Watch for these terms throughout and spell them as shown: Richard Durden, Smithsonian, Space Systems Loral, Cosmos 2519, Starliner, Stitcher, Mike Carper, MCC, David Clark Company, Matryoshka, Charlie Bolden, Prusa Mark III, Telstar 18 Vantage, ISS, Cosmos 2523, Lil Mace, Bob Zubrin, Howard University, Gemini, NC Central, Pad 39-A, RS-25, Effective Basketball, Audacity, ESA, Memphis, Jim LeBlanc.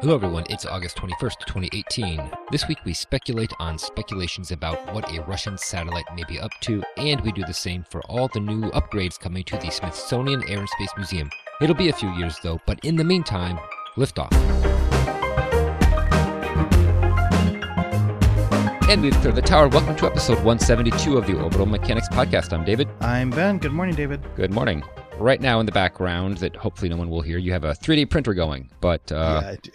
Hello everyone, it's August 21st, 2018. This week we speculate on speculations about what a Russian satellite may be up to, and we do the same for all the new upgrades coming to the Smithsonian Air and Space Museum. It'll be a few years though, but in the meantime, liftoff. And we've cleared the tower. Welcome to episode 172 of the Orbital Mechanics Podcast. I'm David. I'm Ben. Good morning, David. Good morning. Right now in the background, that hopefully no one will hear, you have a 3D printer going, but yeah, I do.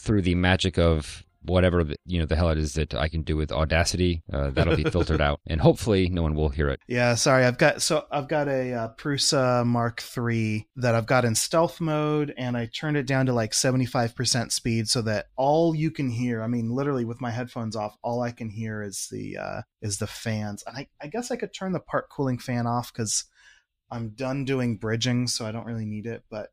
Through the magic of whatever the hell it is that I can do with Audacity, that'll be filtered out, and hopefully no one will hear it. Yeah, sorry, I've got a Prusa Mark III that I've got in stealth mode, and I turned it down to like 75% speed so that all you can hear, I mean, literally with my headphones off, all I can hear is the fans, and I guess I could turn the part cooling fan off because I'm done doing bridging, so I don't really need it, but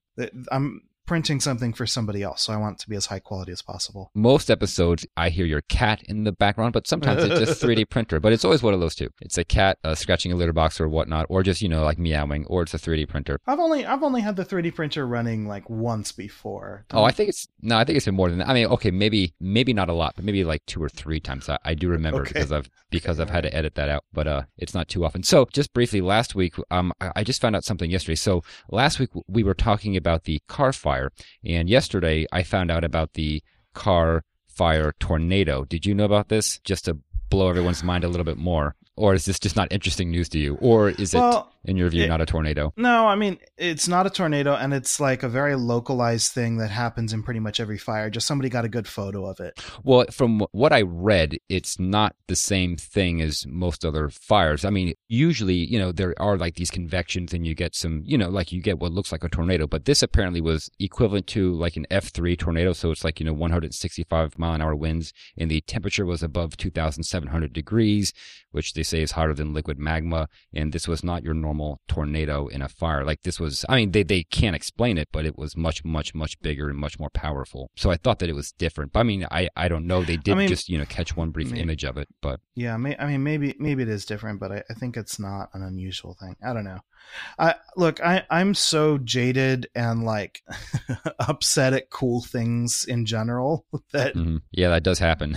I'm printing something for somebody else, so I want it to be as high quality as possible. Most episodes, I hear your cat in the background, but sometimes it's just 3D printer, but it's always one of those two. It's a cat scratching a litter box or whatnot, or just, like meowing, or it's a 3D printer. I've only had the 3D printer running like once before. I think it's been more than that. I mean, okay, maybe not a lot, but maybe like two or three times. I do remember because I've had to edit that out, but it's not too often. So just briefly, last week, I just found out something yesterday. So last week we were talking about the car fire, and yesterday I found out about the car fire tornado. Did you know about this? Just to blow everyone's mind a little bit more, or is this just not interesting news to you, or is it, in your view, not a tornado? No, I mean, it's not a tornado, and it's like a very localized thing that happens in pretty much every fire. Just somebody got a good photo of it. Well, from what I read, it's not the same thing as most other fires. I mean, usually, there are like these convections, and you get some, like you get what looks like a tornado, but this apparently was equivalent to like an F3 tornado, so it's like, 165 mile an hour winds, and the temperature was above 2,700 degrees, which they say is hotter than liquid magma, and this was not your normal tornado in a fire. Like this was, I mean, they can't explain it, but it was much, much, much bigger and much more powerful. So I thought that it was different. But I mean, I don't know. They did catch one brief image of it, but yeah, maybe it is different, but I think it's not an unusual thing. I don't know. I'm so jaded and like upset at cool things in general that yeah, that does happen.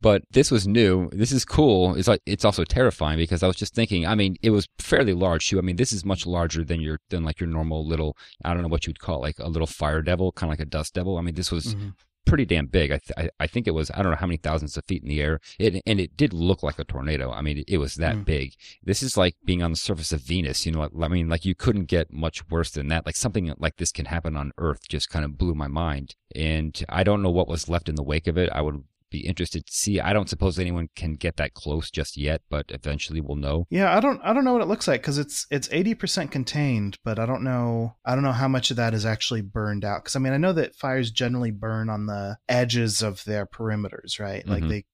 But this was new. This is cool. It's also terrifying because I was just thinking, I mean, it was fairly large too. I mean, this is much larger than your normal little, I don't know what you'd call it, like a little fire devil, kind of like a dust devil. I mean, this was pretty damn big. I think it was, I don't know how many thousands of feet in the air. It did look like a tornado. I mean, it was that big. This is like being on the surface of Venus. I mean, like you couldn't get much worse than that. Like something like this can happen on Earth just kind of blew my mind. And I don't know what was left in the wake of it. I would be interested to see. I don't suppose anyone can get that close just yet, but eventually we'll know. Yeah, I don't know what it looks like because it's 80% contained, but I don't know how much of that is actually burned out. Because I mean, I know that fires generally burn on the edges of their perimeters, right? Like they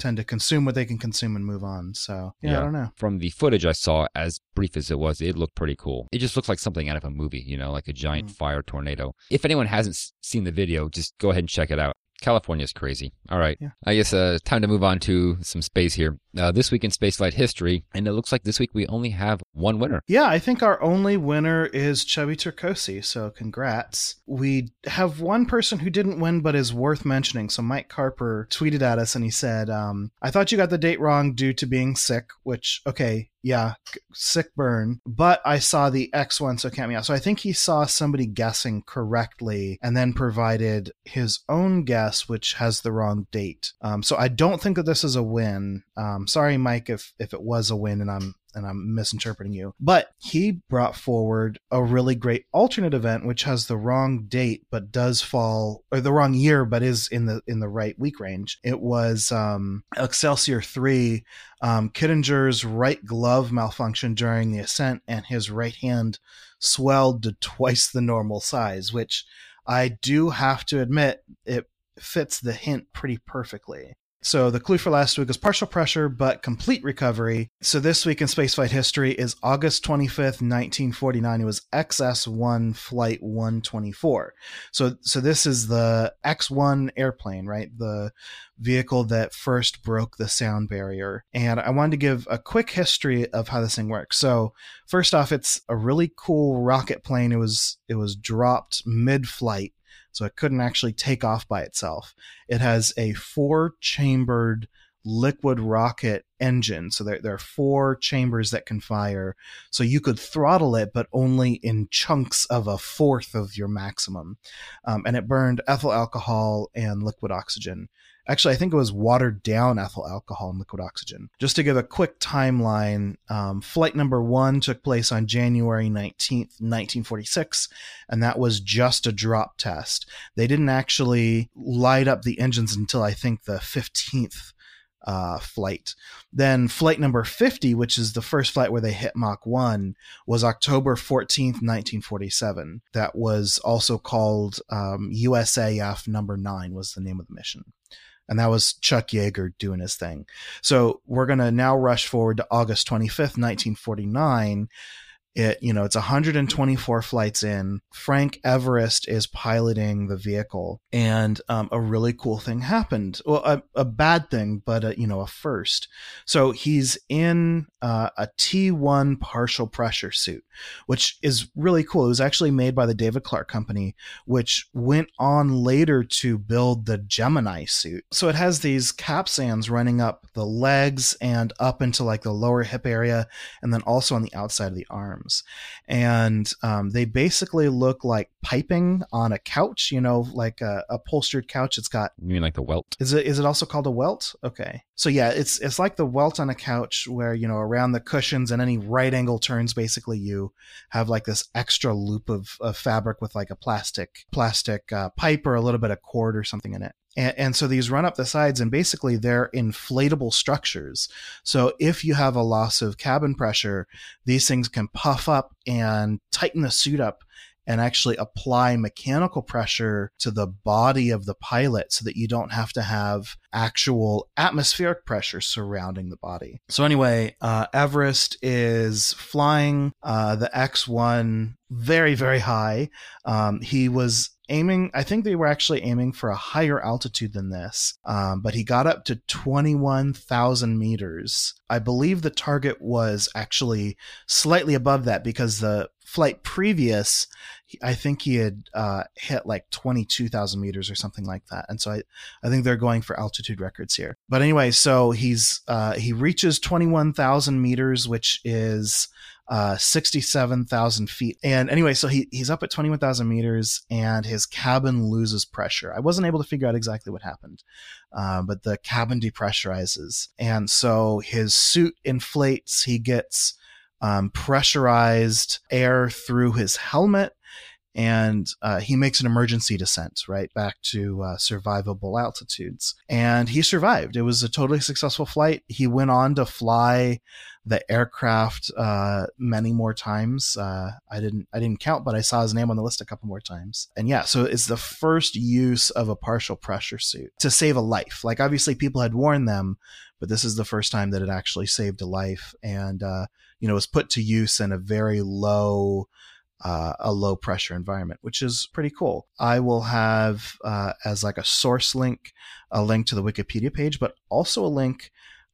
tend to consume what they can consume and move on. So I don't know. From the footage I saw, as brief as it was, it looked pretty cool. It just looked like something out of a movie, like a giant fire tornado. If anyone hasn't seen the video, just go ahead and check it out. California's crazy. All right. Yeah. I guess time to move on to some space here. This week in spaceflight history, and it looks like this week we only have one winner. Yeah, I think our only winner is Chubby Tercosi, so congrats. We have one person who didn't win but is worth mentioning. So Mike Carper tweeted at us and he said, I thought you got the date wrong due to being sick, which, okay, yeah, sick burn, but I saw the X-1, so count me out. So I think he saw somebody guessing correctly and then provided his own guess, which has the wrong date. So I don't think that this is a win. Sorry, Mike, if it was a win and I'm misinterpreting you, but he brought forward a really great alternate event, which has the wrong date, but does fall, or the wrong year, but is in the right week range. It was Excelsior 3, Kittinger's right glove malfunctioned during the ascent and his right hand swelled to twice the normal size, which I do have to admit, it fits the hint pretty perfectly. So the clue for last week was partial pressure, but complete recovery. So this week in spaceflight history is August 25th, 1949. It was XS-1 Flight 124. So this is the X-1 airplane, right? The vehicle that first broke the sound barrier. And I wanted to give a quick history of how this thing works. So first off, it's a really cool rocket plane. It was dropped mid-flight. so it couldn't actually take off by itself. It has a four-chambered liquid rocket engine, so there are four chambers that can fire, so you could throttle it, but only in chunks of a fourth of your maximum. And it burned ethyl alcohol and liquid oxygen. Actually, I think it was watered down ethyl alcohol and liquid oxygen. Just to give a quick timeline, flight number one took place on January 19th, 1946, and that was just a drop test. They didn't actually light up the engines until I think the 15th flight. Then flight number 50, which is the first flight where they hit Mach 1, was October 14th, 1947. That was also called USAF number 9 was the name of the mission. And that was Chuck Yeager doing his thing. So we're going to now rush forward to August 25th, 1949. It's 124 flights in. Frank Everest is piloting the vehicle, and a really cool thing happened. Well, a bad thing, but a first. So he's in a T1 partial pressure suit, which is really cool. It was actually made by the David Clark Company, which went on later to build the Gemini suit. So it has these capstans running up the legs and up into like the lower hip area, and then also on the outside of the arm. And they basically look like piping on a couch, like a upholstered couch. It's got. You mean like the welt? Is it also called a welt? Okay. So yeah, it's like the welt on a couch where, around the cushions and any right angle turns, basically you have like this extra loop of fabric with like a plastic pipe or a little bit of cord or something in it. And so these run up the sides, and basically they're inflatable structures. So if you have a loss of cabin pressure, these things can puff up and tighten the suit up and actually apply mechanical pressure to the body of the pilot so that you don't have to have actual atmospheric pressure surrounding the body. So anyway, Everest is flying the X-1 very, very high. He was aiming, I think they were actually aiming for a higher altitude than this, but he got up to 21,000 meters. I believe the target was actually slightly above that because the flight previous, I think he had hit like 22,000 meters or something like that. And so I think they're going for altitude records here. But anyway, so he reaches 21,000 meters, which is 67,000 feet. And anyway, so he's up at 21,000 meters and his cabin loses pressure. I wasn't able to figure out exactly what happened, but the cabin depressurizes. And so his suit inflates. He gets pressurized air through his helmet, and he makes an emergency descent right back to survivable altitudes. And he survived. It was a totally successful flight. He went on to fly the aircraft many more times. I didn't count, but I saw his name on the list a couple more times. And yeah, so it's the first use of a partial pressure suit to save a life. Like obviously people had warned them, but this is the first time that it actually saved a life, and was put to use in a very low pressure environment, which is pretty cool. I will have as like a source link, a link to the Wikipedia page, but also a link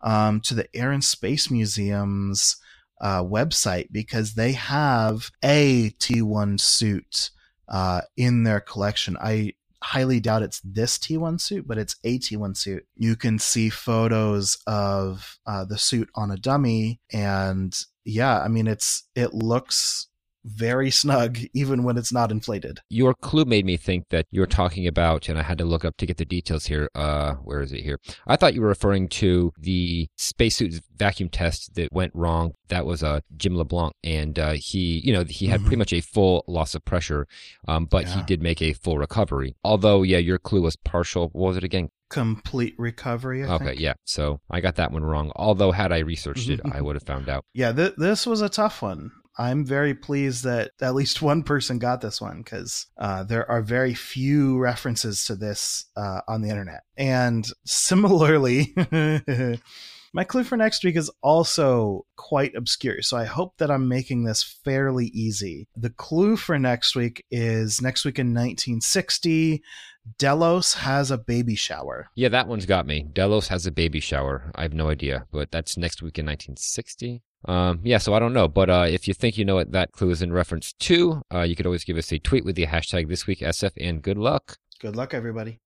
to the Air and Space Museum's website, because they have a T1 suit in their collection. I highly doubt it's this T1 suit, but it's a T1 suit. You can see photos of the suit on a dummy, and yeah, I mean, it looks very snug, even when it's not inflated. Your clue made me think that you were talking about, and I had to look up to get the details here. Where is it here? I thought you were referring to the spacesuit vacuum test that went wrong. That was Jim LeBlanc, and he had pretty much a full loss of pressure, but he did make a full recovery. Although, yeah, your clue was partial. What was it again? Complete recovery, I think. Yeah. So I got that one wrong. Although, had I researched it, I would have found out. Yeah, this was a tough one. I'm very pleased that at least one person got this one, because there are very few references to this on the internet. And similarly, my clue for next week is also quite obscure, so I hope that I'm making this fairly easy. The clue for next week is next week in 1960, Delos has a baby shower. Yeah, that one's got me. Delos has a baby shower. I have no idea, but that's next week in 1960. Yeah, so I don't know. But if you think you know what that clue is in reference to, you could always give us a tweet with the hashtag ThisWeekSF, and good luck. Good luck, everybody.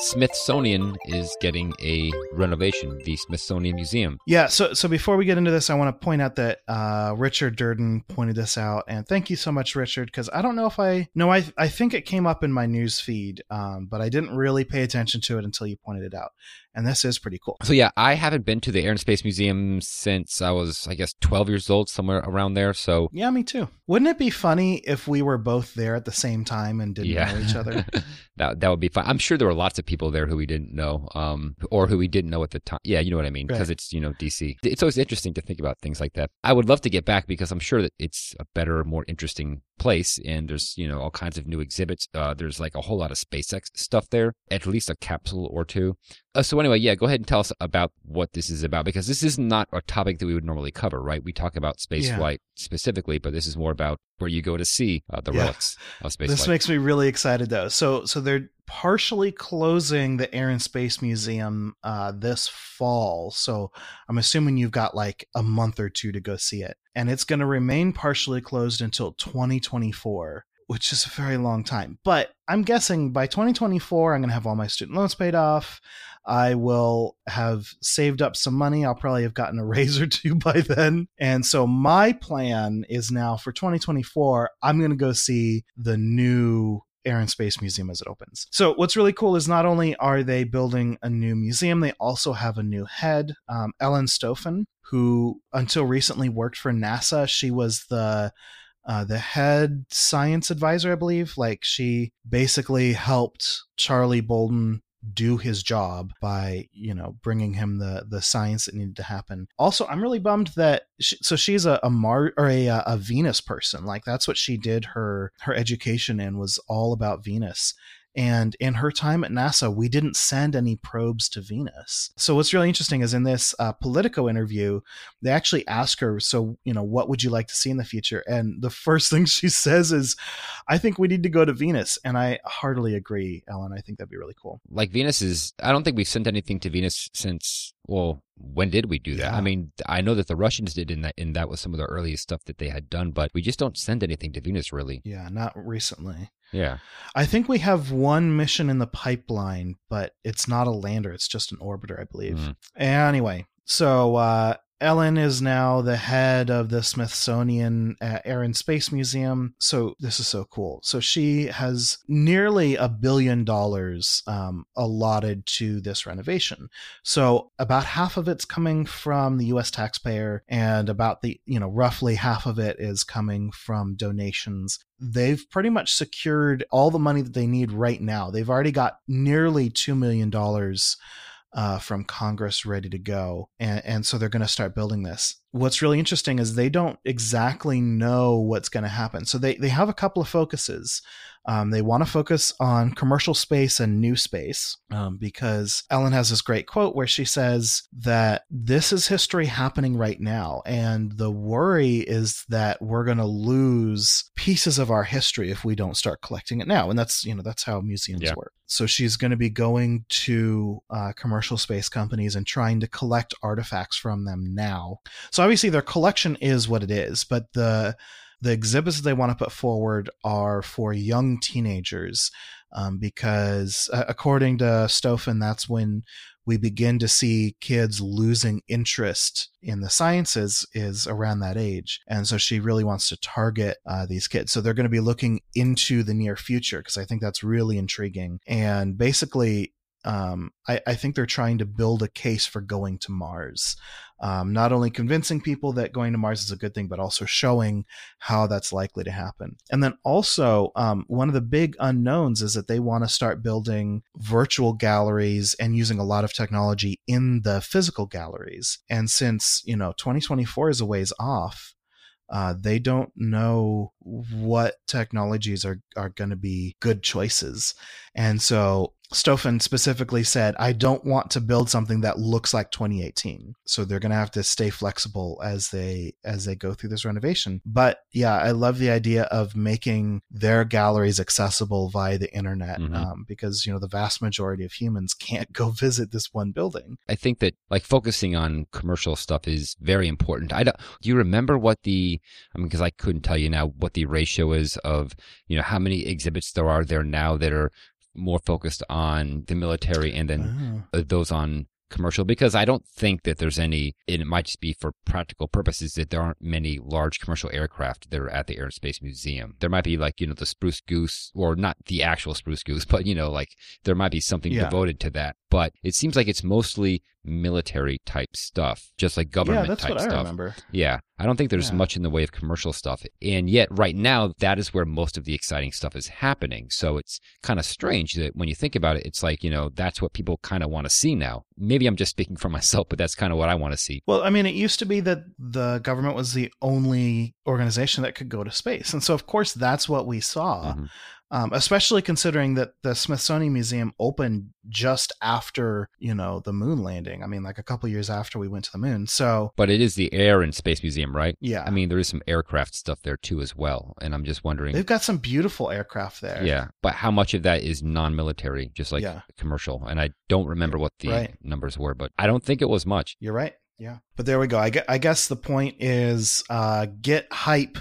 Smithsonian is getting a renovation, the Smithsonian Museum. Yeah, so before we get into this, I want to point out that Richard Durden pointed this out, and thank you so much, Richard, because I don't know if I think it came up in my news feed, but I didn't really pay attention to it until you pointed it out, and this is pretty cool. So yeah, I haven't been to the Air and Space Museum since I was, I guess, 12 years old, somewhere around there, so... Yeah, me too. Wouldn't it be funny if we were both there at the same time and didn't know each other? That would be fun. I'm sure there were lots of people there who we didn't know, or who we didn't know at the time. Yeah, you know what I mean, because it's, you know, DC. It's always interesting to think about things like that. I would love to get back because I'm sure that it's a better, more interesting place, and there's, you know, all kinds of new exhibits. There's like a whole lot of SpaceX stuff there, at least a capsule or two. So anyway, yeah, go ahead and tell us about what this is about, because this is not a topic that we would normally cover, right? We talk about spaceflight specifically, but this is more about where you go to see the relics of spaceflight. This makes me really excited, though. So they're partially closing the Air and Space Museum this fall, so I'm assuming you've got like a month or two to go see it, and it's going to remain partially closed until 2024, which is a very long time. But I'm guessing by 2024, I'm going to have all my student loans paid off. I will have saved up some money. I'll probably have gotten a raise or two by then. And so my plan is now for 2024, I'm going to go see the new Air and Space Museum as it opens. So what's really cool is not only are they building a new museum, they also have a new head, Ellen Stofan, who until recently worked for NASA. She was the head science advisor, I believe. Like, she basically helped Charlie Bolden do his job by, you know, bringing him the science that needed to happen. Also, I'm really bummed that she's a Venus person. Like, that's what she did her education in, was all about Venus. And in her time at NASA, we didn't send any probes to Venus. So what's really interesting is in this Politico interview, they actually ask her, so, you know, what would you like to see in the future? And the first thing she says is, I think we need to go to Venus. And I heartily agree, Ellen. I think that'd be really cool. Like, Venus is, I don't think we've sent anything to Venus since, well, when did we do that? Yeah. I mean, I know that the Russians did, and that was some of the earliest stuff that they had done, but we just don't send anything to Venus, really. Yeah, not recently. Yeah. I think we have one mission in the pipeline, but it's not a lander. It's just an orbiter, I believe. Anyway, so Ellen is now the head of the Smithsonian Air and Space Museum. So this is so cool. So she has nearly $1 billion allotted to this renovation. So about half of it's coming from the U.S. taxpayer, and about roughly half of it is coming from donations. They've pretty much secured all the money that they need right now. They've already got nearly $2 million from Congress ready to go. And so they're going to start building this. What's really interesting is they don't exactly know what's going to happen. So they have a couple of focuses. They want to focus on commercial space and new space, because Ellen has this great quote where she says that this is history happening right now. And the worry is that we're going to lose pieces of our history if we don't start collecting it now. And that's, you know, that's how museums work. So she's going to be going to commercial space companies and trying to collect artifacts from them now. So obviously their collection is what it is, but the exhibits that they want to put forward are for young teenagers, because according to Stofan, that's when we begin to see kids losing interest in the sciences, is around that age. And so she really wants to target these kids. So they're going to be looking into the near future, because I think that's really intriguing. And basically, I think they're trying to build a case for going to Mars. Not only convincing people that going to Mars is a good thing, but also showing how that's likely to happen. And then also, one of the big unknowns is that they want to start building virtual galleries and using a lot of technology in the physical galleries. And since, you know, 2024 is a ways off, they don't know what technologies are going to be good choices. And so Stofan specifically said, I don't want to build something that looks like 2018. So they're going to have to stay flexible as they go through this renovation. But yeah, I love the idea of making their galleries accessible via the internet, mm-hmm. Because, you know, the vast majority of humans can't go visit this one building. I think that like focusing on commercial stuff is very important. Do you remember what because I couldn't tell you now what the ratio is of, you know, how many exhibits there are there now that are more focused on the military and then those on commercial, because I don't think that there's any, and it might just be for practical purposes that there aren't many large commercial aircraft that are at the Air and Space Museum. There might be like, you know, the Spruce Goose, or not the actual Spruce Goose, but, you know, like there might be something devoted to that. But it seems like it's mostly military type stuff, just like government type stuff. Yeah, that's what I remember. Yeah. I don't think there's much in the way of commercial stuff. And yet right now, that is where most of the exciting stuff is happening. So it's kind of strange that when you think about it, it's like, you know, that's what people kind of want to see now. Maybe I'm just speaking for myself, but that's kind of what I want to see. Well, I mean, it used to be that the government was the only organization that could go to space. And so, of course, that's what we saw. Mm-hmm. Especially considering that the Smithsonian Museum opened just after, you know, the moon landing. I mean, like a couple of years after we went to the moon. So, but it is the Air and Space Museum, right? Yeah. I mean, there is some aircraft stuff there too as well. And I'm just wondering. They've got some beautiful aircraft there. Yeah. But how much of that is non-military, just like commercial? And I don't remember what the numbers were, but I don't think it was much. You're right. Yeah. But there we go. I guess the point is get hype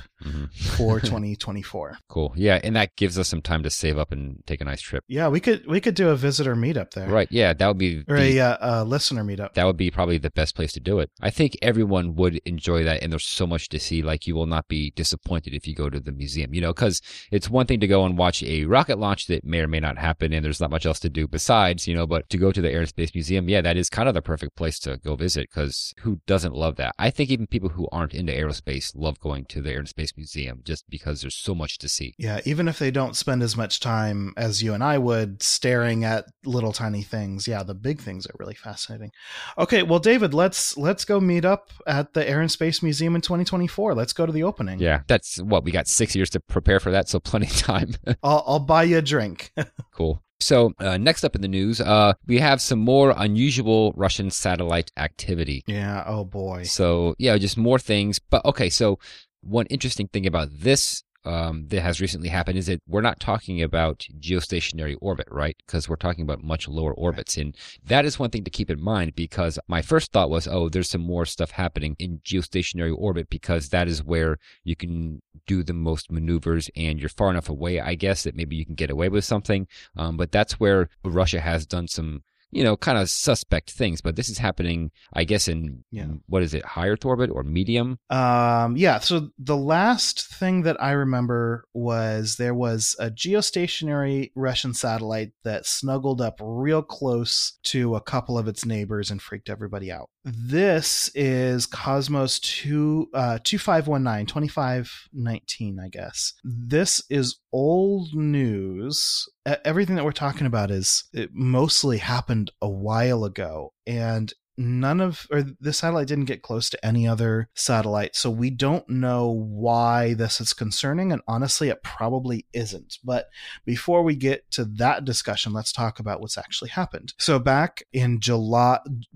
for 2024. Cool. Yeah. And that gives us some time to save up and take a nice trip. Yeah. We could do a visitor meetup there. Right. Yeah. That would be. Or a listener meetup. That would be probably the best place to do it. I think everyone would enjoy that. And there's so much to see. Like, you will not be disappointed if you go to the museum, you know, because it's one thing to go and watch a rocket launch that may or may not happen. And there's not much else to do besides, you know, but to go to the Air and Space Museum, yeah, that is kind of the perfect place to go visit, because who doesn't love that? I think even people who aren't into aerospace love going to the Air and Space Museum just because there's so much to see. Yeah, even if they don't spend as much time as you and I would staring at little tiny things, yeah, the big things are really fascinating. Okay, well, David, let's go meet up at the Air and Space Museum in 2024. Let's go to the opening. Yeah, that's what we got 6 years to prepare for that, so plenty of time. I'll buy you a drink. Cool. So next up in the news, we have some more unusual Russian satellite activity. Yeah. Oh, boy. So, yeah, just more things. But, okay, so one interesting thing about this that has recently happened is that we're not talking about geostationary orbit, right? Because we're talking about much lower orbits. And that is one thing to keep in mind, because my first thought was, oh, there's some more stuff happening in geostationary orbit, because that is where you can do the most maneuvers and you're far enough away, I guess, that maybe you can get away with something. But that's where Russia has done some, you know, kind of suspect things, but this is happening, I guess, in, what is it, high Earth orbit or medium? Yeah, so the last thing that I remember was there was a geostationary Russian satellite that snuggled up real close to a couple of its neighbors and freaked everybody out. This is Cosmos 2519, I guess. This is old news. Everything that we're talking about it mostly happened a while ago, and the satellite didn't get close to any other satellite, so we don't know why this is concerning, and honestly, it probably isn't. But before we get to that discussion, let's talk about what's actually happened. So back in the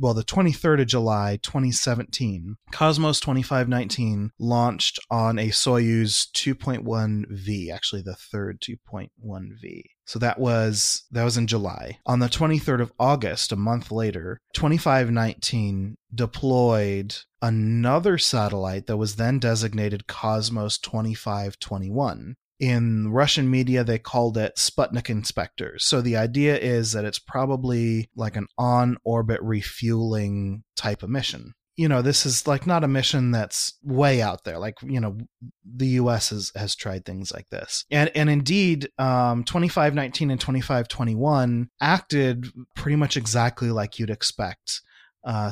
23rd of July, 2017, Cosmos 2519 launched on a Soyuz 2.1V, actually the third 2.1V. So that was in July. On the 23rd of August, a month later, 2519 deployed another satellite that was then designated Cosmos 2521. In Russian media, they called it Sputnik Inspector. So the idea is that it's probably like an on-orbit refueling type of mission. You know, this is like not a mission that's way out there. Like, you know, the U.S. has tried things like this. And indeed, 2519 and 2521 acted pretty much exactly like you'd expect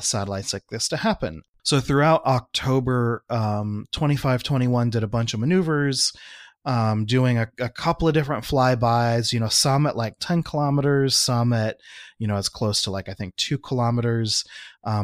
satellites like this to happen. So throughout October, 2521 did a bunch of maneuvers, doing a couple of different flybys, you know, some at like 10 kilometers, some at, you know, as close to like, I think 2 kilometers,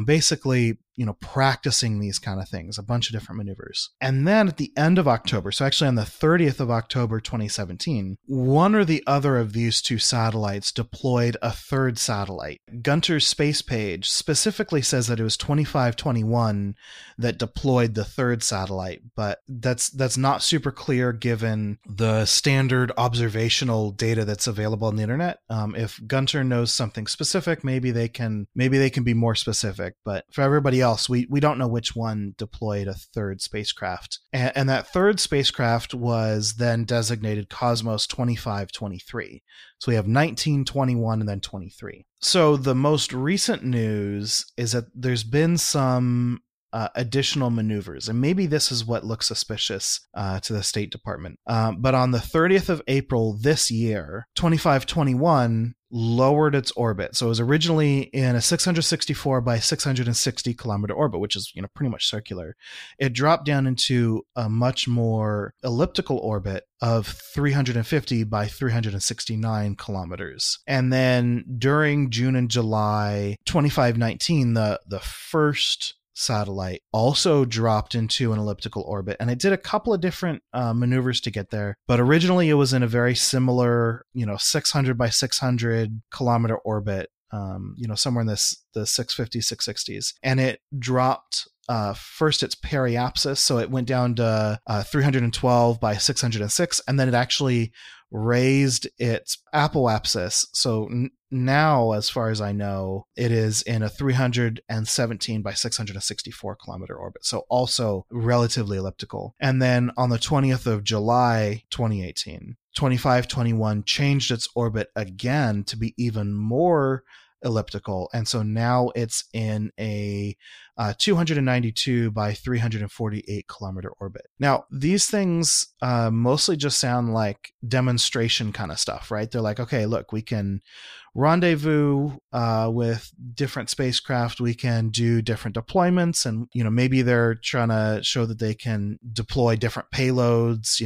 basically you know, practicing these kind of things, a bunch of different maneuvers. And then at the end of October, so actually on the 30th of October 2017, one or the other of these two satellites deployed a third satellite. Gunter's space page specifically says that it was 2521 that deployed the third satellite, but that's not super clear given the standard observational data that's available on the internet. If Gunter knows something specific, maybe they can be more specific. But for everybody else, we don't know which one deployed a third spacecraft. And that third spacecraft was then designated Cosmos 2523. So we have 19, 21, and then 23. So the most recent news is that there's been some additional maneuvers. And maybe this is what looks suspicious to the State Department. But on the 30th of April this year, 2521 lowered its orbit. So it was originally in a 664 by 660 kilometer orbit, which is, you know, pretty much circular. It dropped down into a much more elliptical orbit of 350 by 369 kilometers. And then during June and July 2519, the first satellite also dropped into an elliptical orbit, and it did a couple of different maneuvers to get there. But originally, it was in a very similar, 600 by 600 kilometer orbit, somewhere in the 650s, 660s, and it dropped. First, its periapsis, so it went down to 312 by 606, and then it actually raised its apoapsis. So now, as far as I know, it is in a 317 by 664 kilometer orbit, so also relatively elliptical. And then on the 20th of July 2018, 2521 changed its orbit again to be even more elliptical, and so now it's in a 292 by 348 kilometer orbit. Now, these things mostly just sound like demonstration kind of stuff, right? They're like, okay, look, we can rendezvous with different spacecraft, we can do different deployments, and maybe they're trying to show that they can deploy different payloads,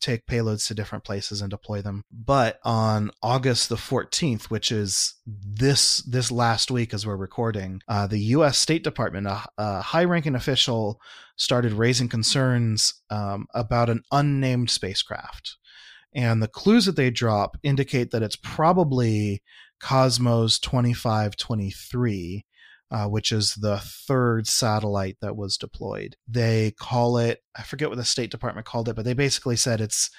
take payloads to different places and deploy them. But on August the 14th, which is this last week as we're recording, the U.S. State Department, a high-ranking official, started raising concerns about an unnamed spacecraft. And the clues that they drop indicate that it's probably Cosmos 2523, which is the third satellite that was deployed. They call it, I forget what the State Department called it, but they basically said it's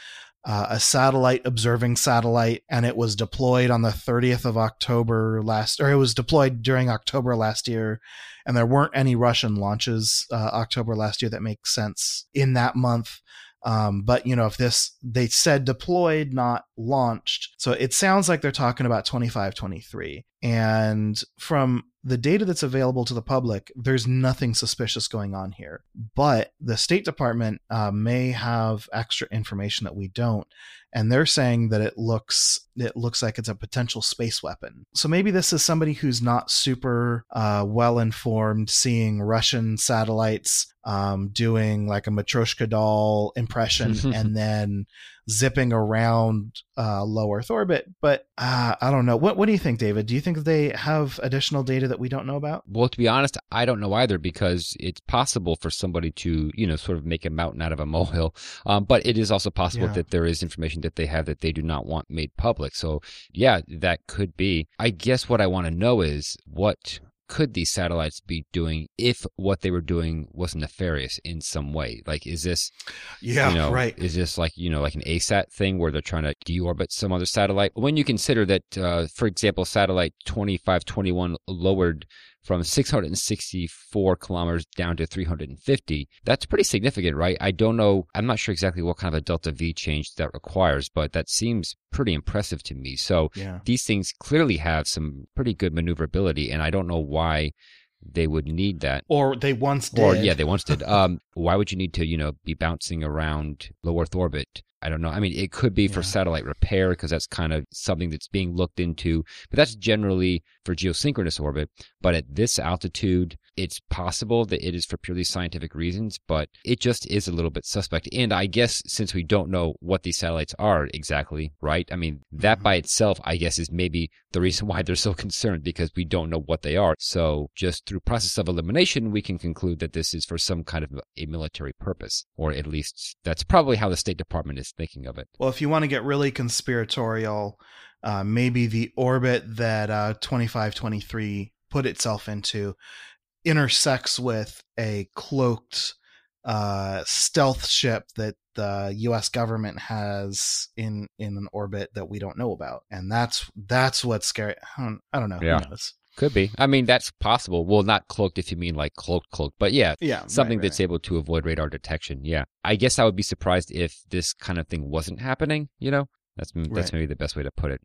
a satellite observing satellite, and it was deployed on the 30th of October it was deployed during October last year, and there weren't any Russian launches October last year that make sense in that month. But if they said deployed, not launched. So it sounds like they're talking about 2523. And from the data that's available to the public, there's nothing suspicious going on here. But the State Department may have extra information that we don't. And they're saying that it looks like it's a potential space weapon. So maybe this is somebody who's not super well-informed, seeing Russian satellites doing like a Matryoshka doll impression and then zipping around low Earth orbit. But I don't know. What do you think, David? Do you think they have additional data that we don't know about? Well, to be honest, I don't know either, because it's possible for somebody to, sort of make a mountain out of a molehill. But it is also possible that there is information that they have that they do not want made public. So yeah, that could be. I guess what I want to know is, what could these satellites be doing if what they were doing was nefarious in some way? Like, is this, right? Is this like, like an ASAT thing where they're trying to deorbit some other satellite? When you consider that, for example, satellite 2521 lowered from 664 kilometers down to 350, that's pretty significant, right? I don't know. I'm not sure exactly what kind of a delta V change that requires, but that seems pretty impressive to me. So these things clearly have some pretty good maneuverability, and I don't know why they would need that. Or they once did. They once did. Why would you need to, be bouncing around low Earth orbit? I don't know. I mean, it could be for satellite repair, because that's kind of something that's being looked into, but that's generally for geosynchronous orbit. But at this altitude, It's possible that it is for purely scientific reasons, but it just is a little bit suspect. And I guess since we don't know what these satellites are exactly, right? I mean, that by itself, I guess, is maybe the reason why they're so concerned, because we don't know what they are. So just through process of elimination, we can conclude that this is for some kind of a military purpose, or at least that's probably how the State Department is thinking of it. Well, if you want to get really conspiratorial, maybe the orbit that 2523 put itself into intersects with a cloaked stealth ship that the U.S. government has in an orbit that we don't know about, and that's what's scary. I don't know. Yeah. Who knows? Could be. I mean, that's possible. Well, not cloaked if you mean like cloaked, but yeah something that's able to avoid radar detection. Yeah, I guess I would be surprised if this kind of thing wasn't happening. You know, that's maybe the best way to put it.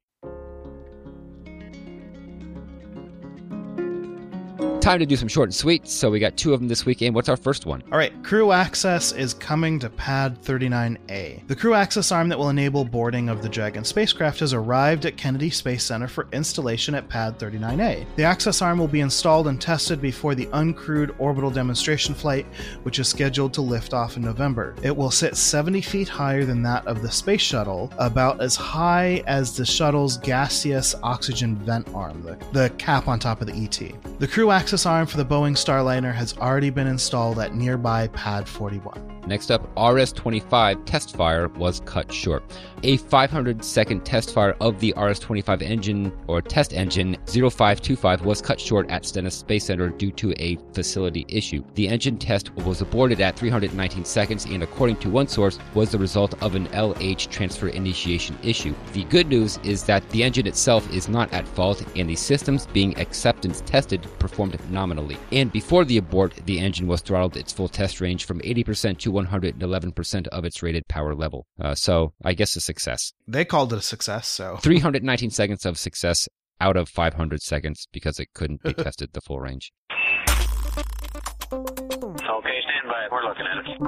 Time to do some short and sweet, so we got two of them this week, and what's our first one? All right, crew access is coming to Pad 39-A. The crew access arm that will enable boarding of the Dragon spacecraft has arrived at Kennedy Space Center for installation at Pad 39-A. The access arm will be installed and tested before the uncrewed orbital demonstration flight, which is scheduled to lift off in November. It will sit 70 feet higher than that of the space shuttle, about as high as the shuttle's gaseous oxygen vent arm, the cap on top of the ET. The crew access arm for the Boeing Starliner has already been installed at nearby Pad 41. Next up, RS-25 test fire was cut short. A 500-second test fire of the RS-25 engine, or test engine 0525, was cut short at Stennis Space Center due to a facility issue. The engine test was aborted at 319 seconds and, according to one source, was the result of an LH transfer initiation issue. The good news is that the engine itself is not at fault, and the systems being acceptance tested performed nominally. And before the abort, the engine was throttled its full test range from 80% to 111% of its rated power level. So I guess a success. They called it a success, so. 319 seconds of success out of 500 seconds because it couldn't be tested the full range. Okay, stand by. We're looking at it.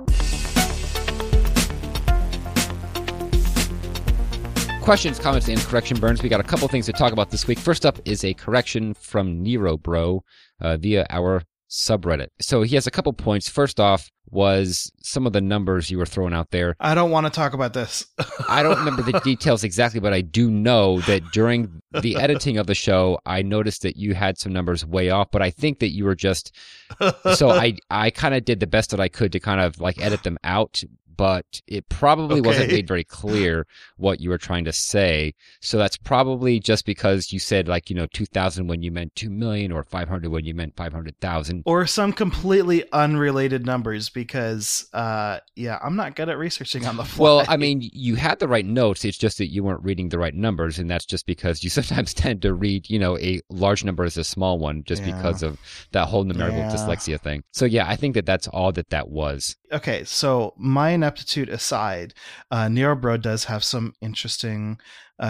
Questions, comments, and correction burns. We got a couple things to talk about this week. First up is a correction from Nero Bro via our subreddit. So he has a couple points. First off was some of the numbers you were throwing out there. I don't want to talk about this. I don't remember the details exactly, but I do know that during the editing of the show, I noticed that you had some numbers way off, but I think that you were just... So I kind of did the best that I could to kind of like edit them out, but it probably wasn't made very clear what you were trying to say. So that's probably just because you said 2,000 when you meant 2 million or 500 when you meant 500,000. Or some completely unrelated numbers because, I'm not good at researching on the fly. Well, I mean, you had the right notes. It's just that you weren't reading the right numbers. And that's just because you sometimes tend to read, a large number as a small one just because of that whole numerical dyslexia thing. So yeah, I think that that's all that was. Okay, so my ineptitude aside, Nero Bro does have some interesting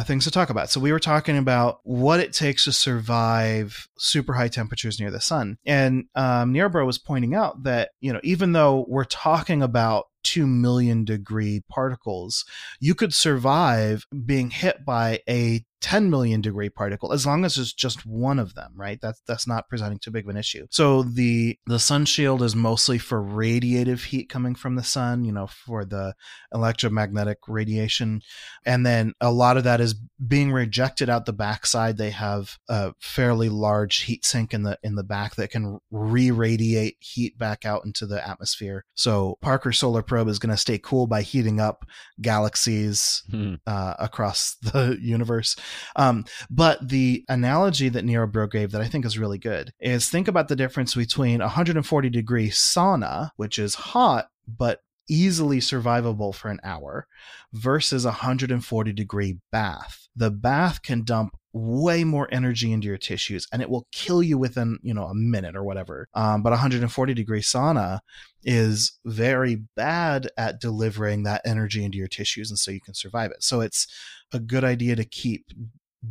things to talk about. So we were talking about what it takes to survive super high temperatures near the sun. And Nero Bro was pointing out that, even though we're talking about 2 million degree particles, you could survive being hit by a 10 million degree particle as long as it's just one of them, right? That's not presenting too big of an issue. So the sun shield is mostly for radiative heat coming from the sun, for the electromagnetic radiation. And then a lot of that is being rejected out the backside. They have a fairly large heat sink in the back that can re-radiate heat back out into the atmosphere. So Parker Solar Probe is going to stay cool by heating up galaxies across the universe. But the analogy that Nero Bro gave that I think is really good is think about the difference between 140 degree sauna, which is hot, but easily survivable for an hour, versus 140 degree bath. The bath can dump way more energy into your tissues and it will kill you within, a minute or whatever. But 140 degree sauna is very bad at delivering that energy into your tissues. And so you can survive it. So it's a good idea to keep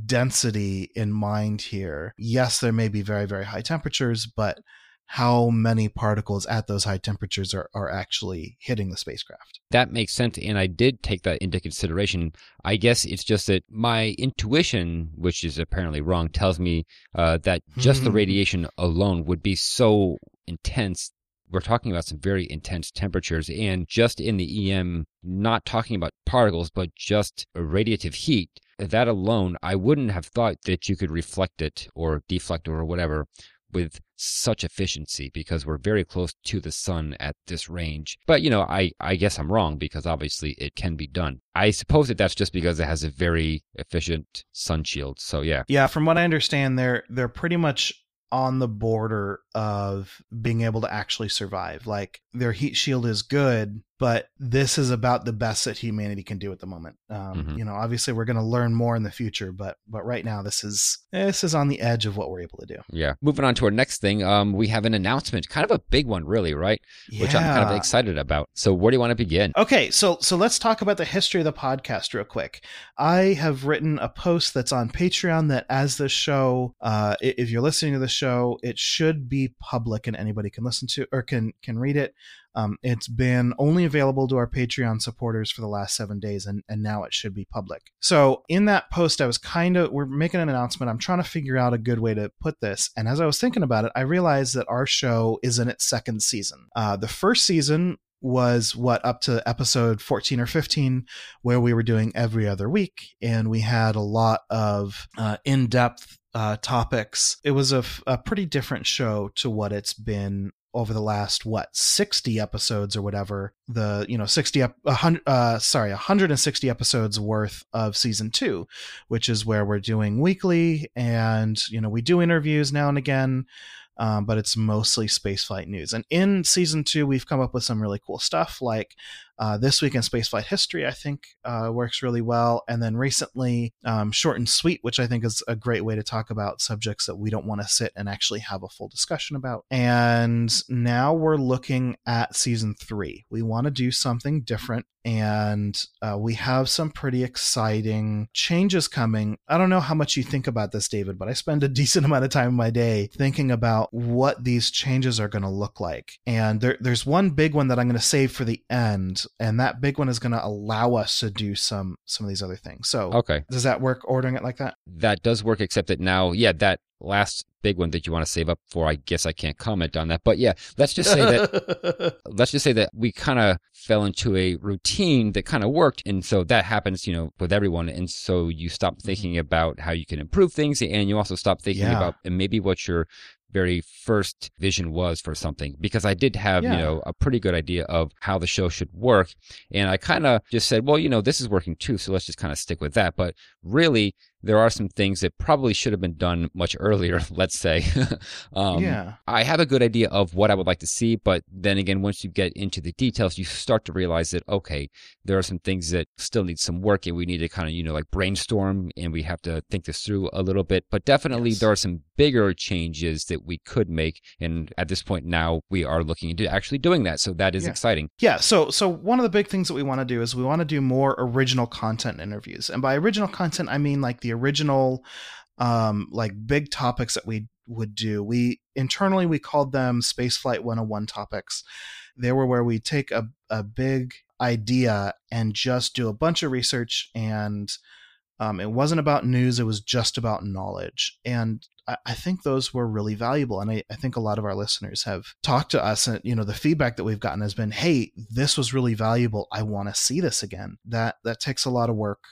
density in mind here. Yes, there may be very, very high temperatures, but how many particles at those high temperatures are actually hitting the spacecraft? That makes sense. And I did take that into consideration. I guess it's just that my intuition, which is apparently wrong, tells me that just the radiation alone would be so intense. We're talking about some very intense temperatures, and just in the EM, not talking about particles, but just radiative heat, that alone, I wouldn't have thought that you could reflect it or deflect it or whatever with such efficiency, because we're very close to the sun at this range. But, you know, I guess I'm wrong, because obviously it can be done. I suppose that that's just because it has a very efficient sun shield. So, yeah. Yeah, from what I understand, they're pretty much on the border of being able to actually survive. Like, their heat shield is good, but this is about the best that humanity can do at the moment. You know, obviously we're going to learn more in the future, but right now this is on the edge of what we're able to do. Yeah. Moving on to our next thing. We have an announcement, kind of a big one really, right? Yeah. Which I'm kind of excited about. So where do you want to begin? Okay. So let's talk about the history of the podcast real quick. I have written a post that's on Patreon that as the show, if you're listening to the show, it should be public and anybody can listen to or can read it. It's been only available to our Patreon supporters for the last 7 days, and now it should be public. So in that post, we're making an announcement. I'm trying to figure out a good way to put this. And as I was thinking about it, I realized that our show is in its second season. The first season was up to episode 14 or 15, where we were doing every other week. And we had a lot of in-depth topics. It was a pretty different show to what it's been over the last 60 episodes or whatever. 160 episodes worth of season 2, which is where we're doing weekly, and we do interviews now and again, but it's mostly spaceflight news. And in season 2, we've come up with some really cool stuff, like This Week in Spaceflight History, I think works really well. And then recently, Short and Sweet, which I think is a great way to talk about subjects that we don't want to sit and actually have a full discussion about. And now we're looking at season 3. We want to do something different, and we have some pretty exciting changes coming. I don't know how much you think about this, David, but I spend a decent amount of time in my day thinking about what these changes are going to look like. And there's one big one that I'm going to save for the end. And that big one is going to allow us to do some of these other things. So okay. Does that work, ordering it like that? That does work, except that now, that last big one that you want to save up for, I guess I can't comment on that. But yeah, let's just say that we kind of fell into a routine that kind of worked. And so that happens, with everyone. And so you stop thinking about how you can improve things. And you also stop thinking about maybe what your very first vision was for something, because I did have, a pretty good idea of how the show should work. And I kind of just said, well, this is working too. So let's just kind of stick with that. But really, there are some things that probably should have been done much earlier, let's say. I have a good idea of what I would like to see, but then again, once you get into the details, you start to realize that, okay, there are some things that still need some work, and we need to kind of, brainstorm, and we have to think this through a little bit. But definitely there are some bigger changes that we could make. And at this point now, we are looking into actually doing that. So that is exciting. Yeah. So one of the big things that we want to do is we want to do more original content interviews. And by original content, I mean like the original big topics that we would do. We called them Spaceflight 101 topics. They were where we take a big idea and just do a bunch of research, and it wasn't about news, it was just about knowledge. And I think those were really valuable. And I think a lot of our listeners have talked to us, and the feedback that we've gotten has been, hey, this was really valuable, I want to see this again. That takes a lot of work.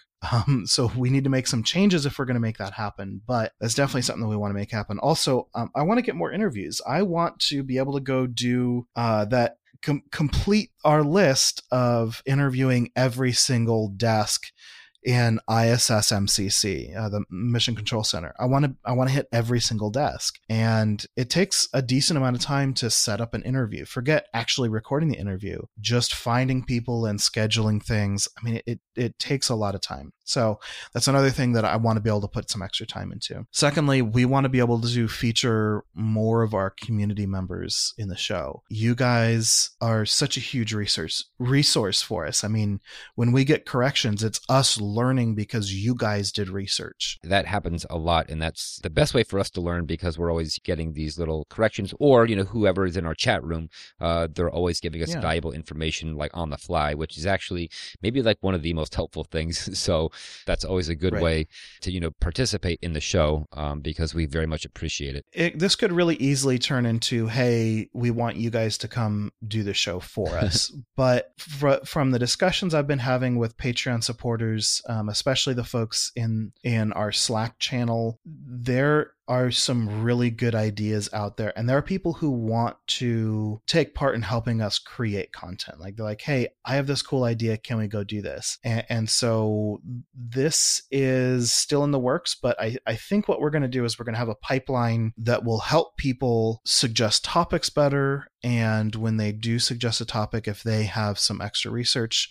So we need to make some changes if we're going to make that happen, but that's definitely something that we want to make happen. Also, I want to get more interviews. I want to be able to go do complete our list of interviewing every single desk in ISS MCC, the Mission Control Center. I want to hit every single desk, and it takes a decent amount of time to set up an interview. Forget actually recording the interview, just finding people and scheduling things. I mean, it takes a lot of time. So that's another thing that I want to be able to put some extra time into. Secondly, we want to be able to feature more of our community members in the show. You guys are such a huge resource for us. I mean, when we get corrections, it's us learning because you guys did research. That happens a lot, and that's the best way for us to learn, because we're always getting these little corrections, or whoever is in our chat room, they're always giving us valuable information like on the fly, which is actually maybe like one of the most helpful things. So that's always a good way to, you know, participate in the show, because we very much appreciate it. This could really easily turn into, hey, we want you guys to come do the show for us. But from the discussions I've been having with Patreon supporters, especially the folks in our Slack channel, there are some really good ideas out there. And there are people who want to take part in helping us create content. Like, they're like, hey, I have this cool idea. Can we go do this? And so this is still in the works, but I think what we're going to do is we're going to have a pipeline that will help people suggest topics better. And when they do suggest a topic, if they have some extra research,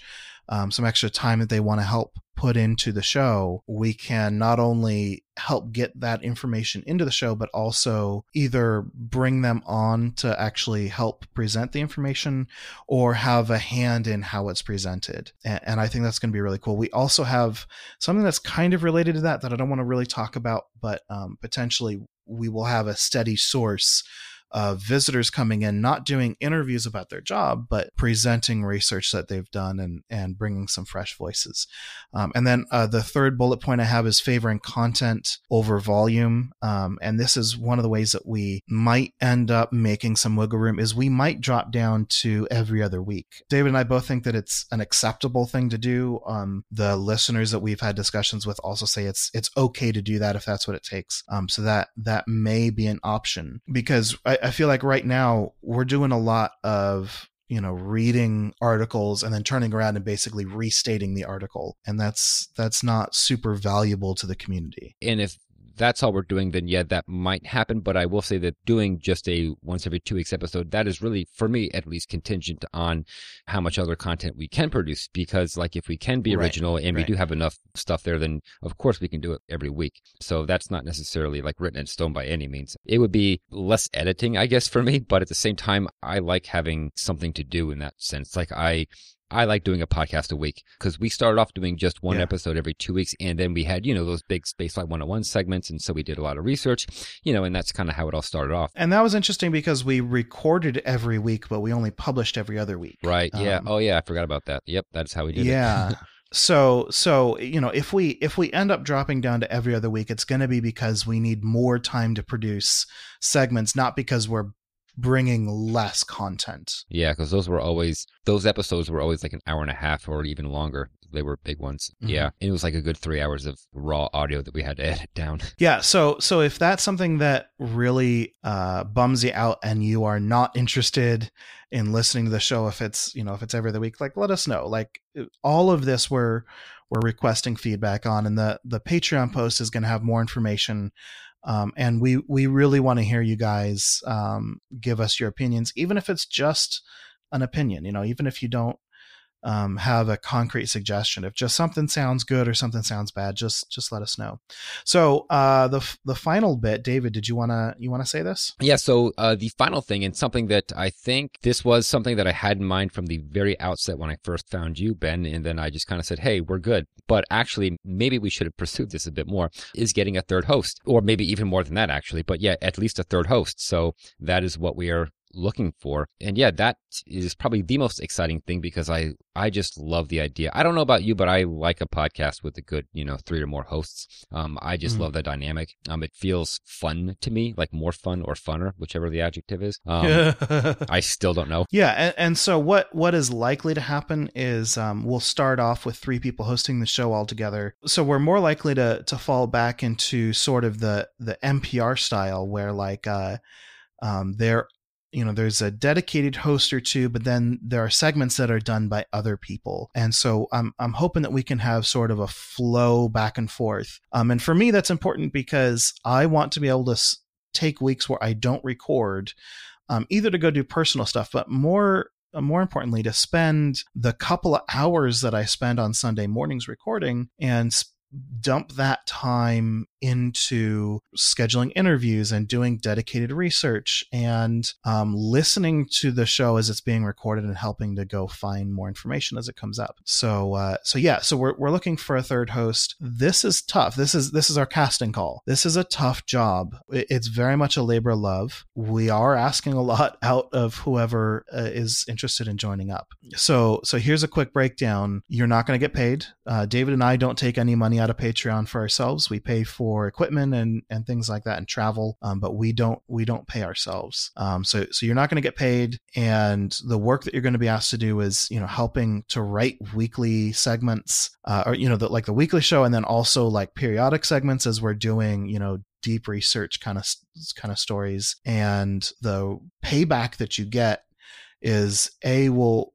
some extra time that they want to help put into the show, we can not only help get that information into the show, but also either bring them on to actually help present the information or have a hand in how it's presented. And I think that's going to be really cool. We also have something that's kind of related to that I don't want to really talk about, but potentially we will have a steady source of visitors coming in, not doing interviews about their job, but presenting research that they've done and bringing some fresh voices. And then the third bullet point I have is favoring content over volume. And this is one of the ways that we might end up making some wiggle room is we might drop down to every other week. David and I both think that it's an acceptable thing to do. The listeners that we've had discussions with also say it's okay to do that if that's what it takes. So that may be an option, because I feel like right now we're doing a lot of, you know, reading articles and then turning around and basically restating the article. And that's not super valuable to the community. And if that's all we're doing, then yeah, that might happen. But I will say that doing just a once every 2 weeks episode, that is really, for me at least, contingent on how much other content we can produce. Because like if we can be original and we do have enough stuff there, then of course we can do it every week. So that's not necessarily like written in stone by any means. It would be less editing, I guess, for me. But at the same time, I like having something to do in that sense. Like I like doing a podcast a week, because we started off doing just one episode every 2 weeks, and then we had, you know, those big Spaceflight 101 segments, and so we did a lot of research, you know, and that's kind of how it all started off. And that was interesting because we recorded every week, but we only published every other week. Right, yeah. Oh, yeah, I forgot about that. Yep, that's how we did it. Yeah. So, you know, if we end up dropping down to every other week, it's going to be because we need more time to produce segments, not because we're bringing less content. Yeah, because those episodes were always like an hour and a half or even longer. They were big ones. Mm-hmm. Yeah. And it was like a good 3 hours of raw audio that we had to edit down. Yeah. So if that's something that really bums you out and you are not interested in listening to the show, if it's every other week, like, let us know. Like, all of this we're requesting feedback on, and the Patreon post is going to have more information. And we really want to hear you guys give us your opinions, even if it's just an opinion, you know, even if you don't have a concrete suggestion. If just something sounds good or something sounds bad, just let us know. So the final bit, David, did you want to say this? Yeah. So the final thing, and something that I think this was something that I had in mind from the very outset when I first found you, Ben, and then I just kind of said, hey, we're good, but actually maybe we should have pursued this a bit more, is getting a third host, or maybe even more than that actually, but yeah, at least a third host. So that is what we are looking for. And yeah, that is probably the most exciting thing, because I just love the idea. I don't know about you, but I like a podcast with a good, you know, 3 or more hosts. I just love the dynamic. It feels fun to me, like more fun or funner, whichever the adjective is. I still don't know. Yeah. And so what is likely to happen is we'll start off with 3 people hosting the show all together. So we're more likely to fall back into sort of the NPR style, where like you know, there's a dedicated host or 2, but then there are segments that are done by other people. And so I'm hoping that we can have sort of a flow back and forth. And for me, that's important because I want to be able to take weeks where I don't record, either to go do personal stuff, but more importantly, to spend the couple of hours that I spend on Sunday mornings recording and dump that time into scheduling interviews and doing dedicated research and listening to the show as it's being recorded and helping to go find more information as it comes up. So we're looking for a third host. This is tough. This is our casting call. This is a tough job. It's very much a labor of love. We are asking a lot out of whoever is interested in joining up. So here's a quick breakdown. You're not going to get paid. David and I don't take any money out of Patreon for ourselves. We pay for equipment and things like that and travel, but we don't pay ourselves. So you're not going to get paid, and the work that you're going to be asked to do is, you know, helping to write weekly segments, or, you know, the weekly show, and then also like periodic segments as we're doing, you know, deep research kind of stories. And the payback that you get is we'll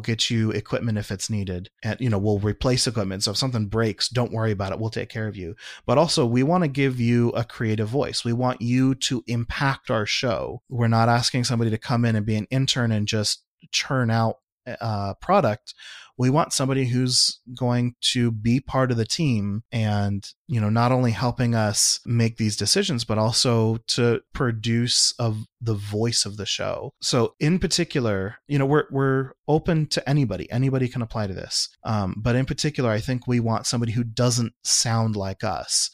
get you equipment if it's needed, and, you know, we'll replace equipment. So if something breaks, don't worry about it. We'll take care of you. But also, we want to give you a creative voice. We want you to impact our show. We're not asking somebody to come in and be an intern and just churn out product. We want somebody who's going to be part of the team and, you know, not only helping us make these decisions, but also to produce the voice of the show. So in particular, you know, we're open to anybody. Anybody can apply to this. But in particular, I think we want somebody who doesn't sound like us,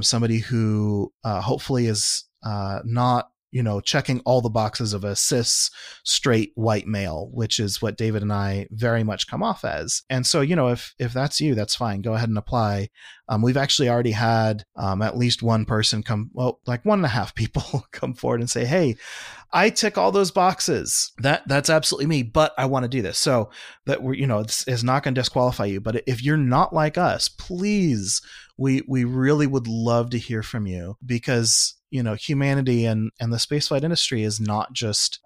somebody who hopefully is not, you know, checking all the boxes of a cis straight white male, which is what David and I very much come off as. And so, you know, if that's you, that's fine. Go ahead and apply. We've actually already had at least one person come, well, like 1.5 people come forward and say, hey, I tick all those boxes. That's absolutely me, but I want to do this. So that we're, you know, this is not going to disqualify you. But if you're not like us, please, we really would love to hear from you, because, you know, humanity and the spaceflight industry is not just,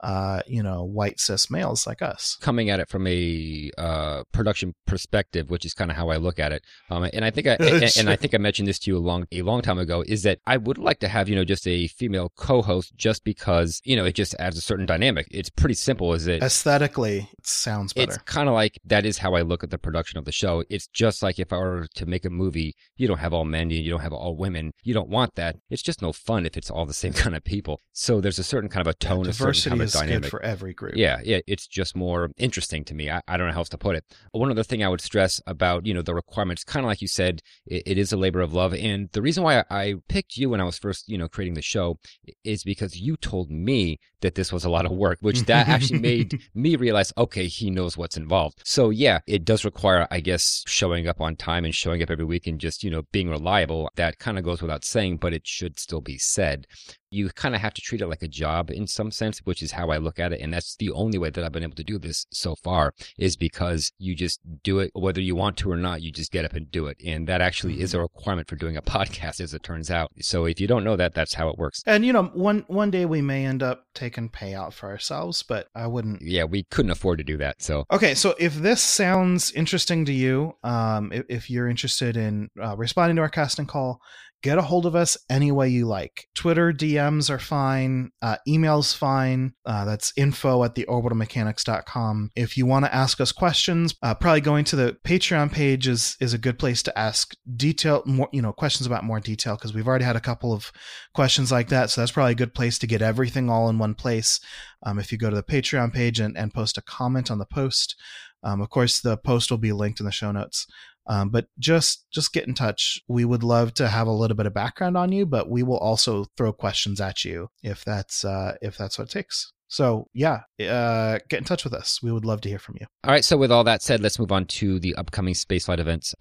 you know, white cis males like us. Coming at it from a production perspective, which is kind of how I look at it. And I think I mentioned this to you a long time ago, is that I would like to have, you know, just a female co-host, just because, you know, it just adds a certain dynamic. It's pretty simple, is it? Aesthetically, it sounds better. It's kind of like, that is how I look at the production of the show. It's just like if I were to make a movie, you don't have all men, you don't have all women. You don't want that. It's just no fun if it's all the same kind of people. So there's a certain kind of a tone, diversity, a certain kind of dynamic. Good for every group. Yeah, it's just more interesting to me. I don't know how else to put it. One other thing I would stress about, you know, the requirements, kind of like you said, it is a labor of love. And the reason why I picked you when I was first, you know, creating the show is because you told me that this was a lot of work, which that actually made me realize, okay, he knows what's involved. So yeah, it does require, I guess, showing up on time and showing up every week and just, you know, being reliable. That kind of goes without saying, but it should still be said. You kind of have to treat it like a job in some sense, which is how I look at it. And that's the only way that I've been able to do this so far, is because you just do it, whether you want to or not, you just get up and do it. And that actually is a requirement for doing a podcast, as it turns out. So if you don't know that, that's how it works. And, you know, one day we may end up taking payout for ourselves, but I wouldn't. Yeah, we couldn't afford to do that. So, okay. So if this sounds interesting to you, if you're interested in responding to our casting call, get a hold of us any way you like. Twitter DMs are fine. Email's fine. That's info@theorbitalmechanics.com. If you want to ask us questions, probably going to the Patreon page is a good place to ask questions about more detail, because we've already had a couple of questions like that. So that's probably a good place to get everything all in one place. If you go to the Patreon page and post a comment on the post, of course, the post will be linked in the show notes. But just get in touch. We would love to have a little bit of background on you, but we will also throw questions at you if that's what it takes. So yeah, get in touch with us. We would love to hear from you. All right. So with all that said, let's move on to the upcoming spaceflight events.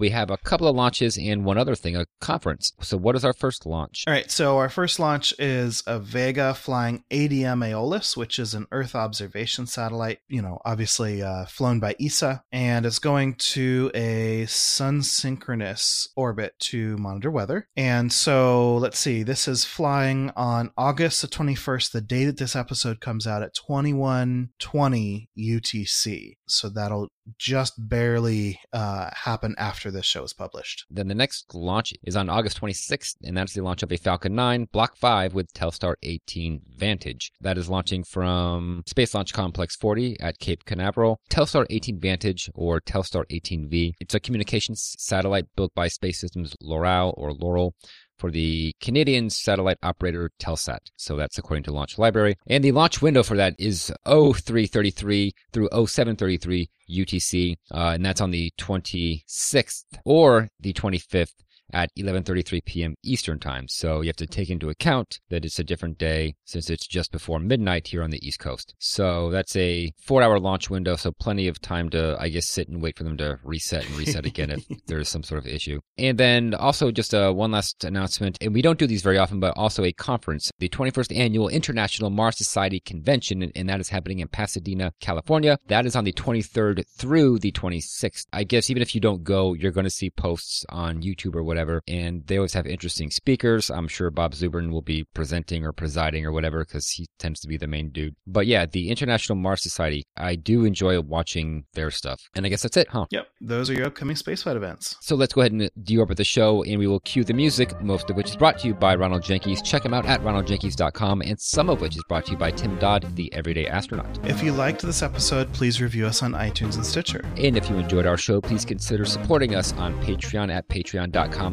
We have a couple of launches and one other thing, a conference. So what is our first launch? All right. So our first launch is a Vega flying ADM Aeolus, which is an Earth observation satellite, you know, obviously flown by ESA. And it's going to a sun synchronous orbit to monitor weather. And so let's see, this is flying on August the 21st, the day that this episode episode comes out at 21:20 UTC. So that'll just barely happen after this show is published. Then the next launch is on August 26th, and that's the launch of a Falcon 9 Block 5 with Telstar 18 Vantage. That is launching from Space Launch Complex 40 at Cape Canaveral. Telstar 18 Vantage, or Telstar 18V, it's a communications satellite built by Space Systems Loral, or Laurel, for the Canadian satellite operator Telsat. So that's according to Launch Library. And the launch window for that is 0333 through 0733 UTC, and that's on the 26th or the 25th at 11:33 p.m. Eastern Time. So you have to take into account that it's a different day since it's just before midnight here on the East Coast. So that's a 4-hour launch window, so plenty of time to, I guess, sit and wait for them to reset again if there's some sort of issue. And then also just one last announcement, and we don't do these very often, but also a conference, the 21st Annual International Mars Society Convention, and that is happening in Pasadena, California. That is on the 23rd through the 26th. I guess even if you don't go, you're going to see posts on YouTube or whatever, and they always have interesting speakers. I'm sure Bob Zubrin will be presenting or presiding or whatever, because he tends to be the main dude. But yeah, the International Mars Society, I do enjoy watching their stuff. And I guess that's it, huh? Yep. Those are your upcoming spaceflight events. So let's go ahead and deorbit the show, and we will cue the music, most of which is brought to you by Ronald Jenkins. Check him out at ronaldjenkins.com, and some of which is brought to you by Tim Dodd, the Everyday Astronaut. If you liked this episode, please review us on iTunes and Stitcher. And if you enjoyed our show, please consider supporting us on Patreon at patreon.com/orbitalpodcast.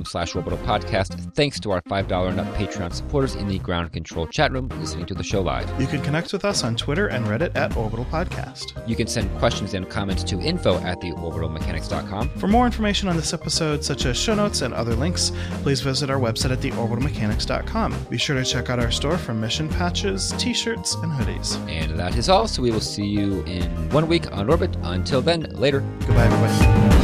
Thanks to our $5 and up Patreon supporters in the ground control chat room listening to the show live. You can connect with us on Twitter and Reddit at Orbital Podcast. You can send questions and comments to info@theorbitalmechanics.com. For more information on this episode, such as show notes and other links, please visit our website at theorbitalmechanics.com. Be sure to check out our store for mission patches, t-shirts, and hoodies. And that is all, so we will see you in 1 week on orbit. Until then, later. Goodbye, everybody.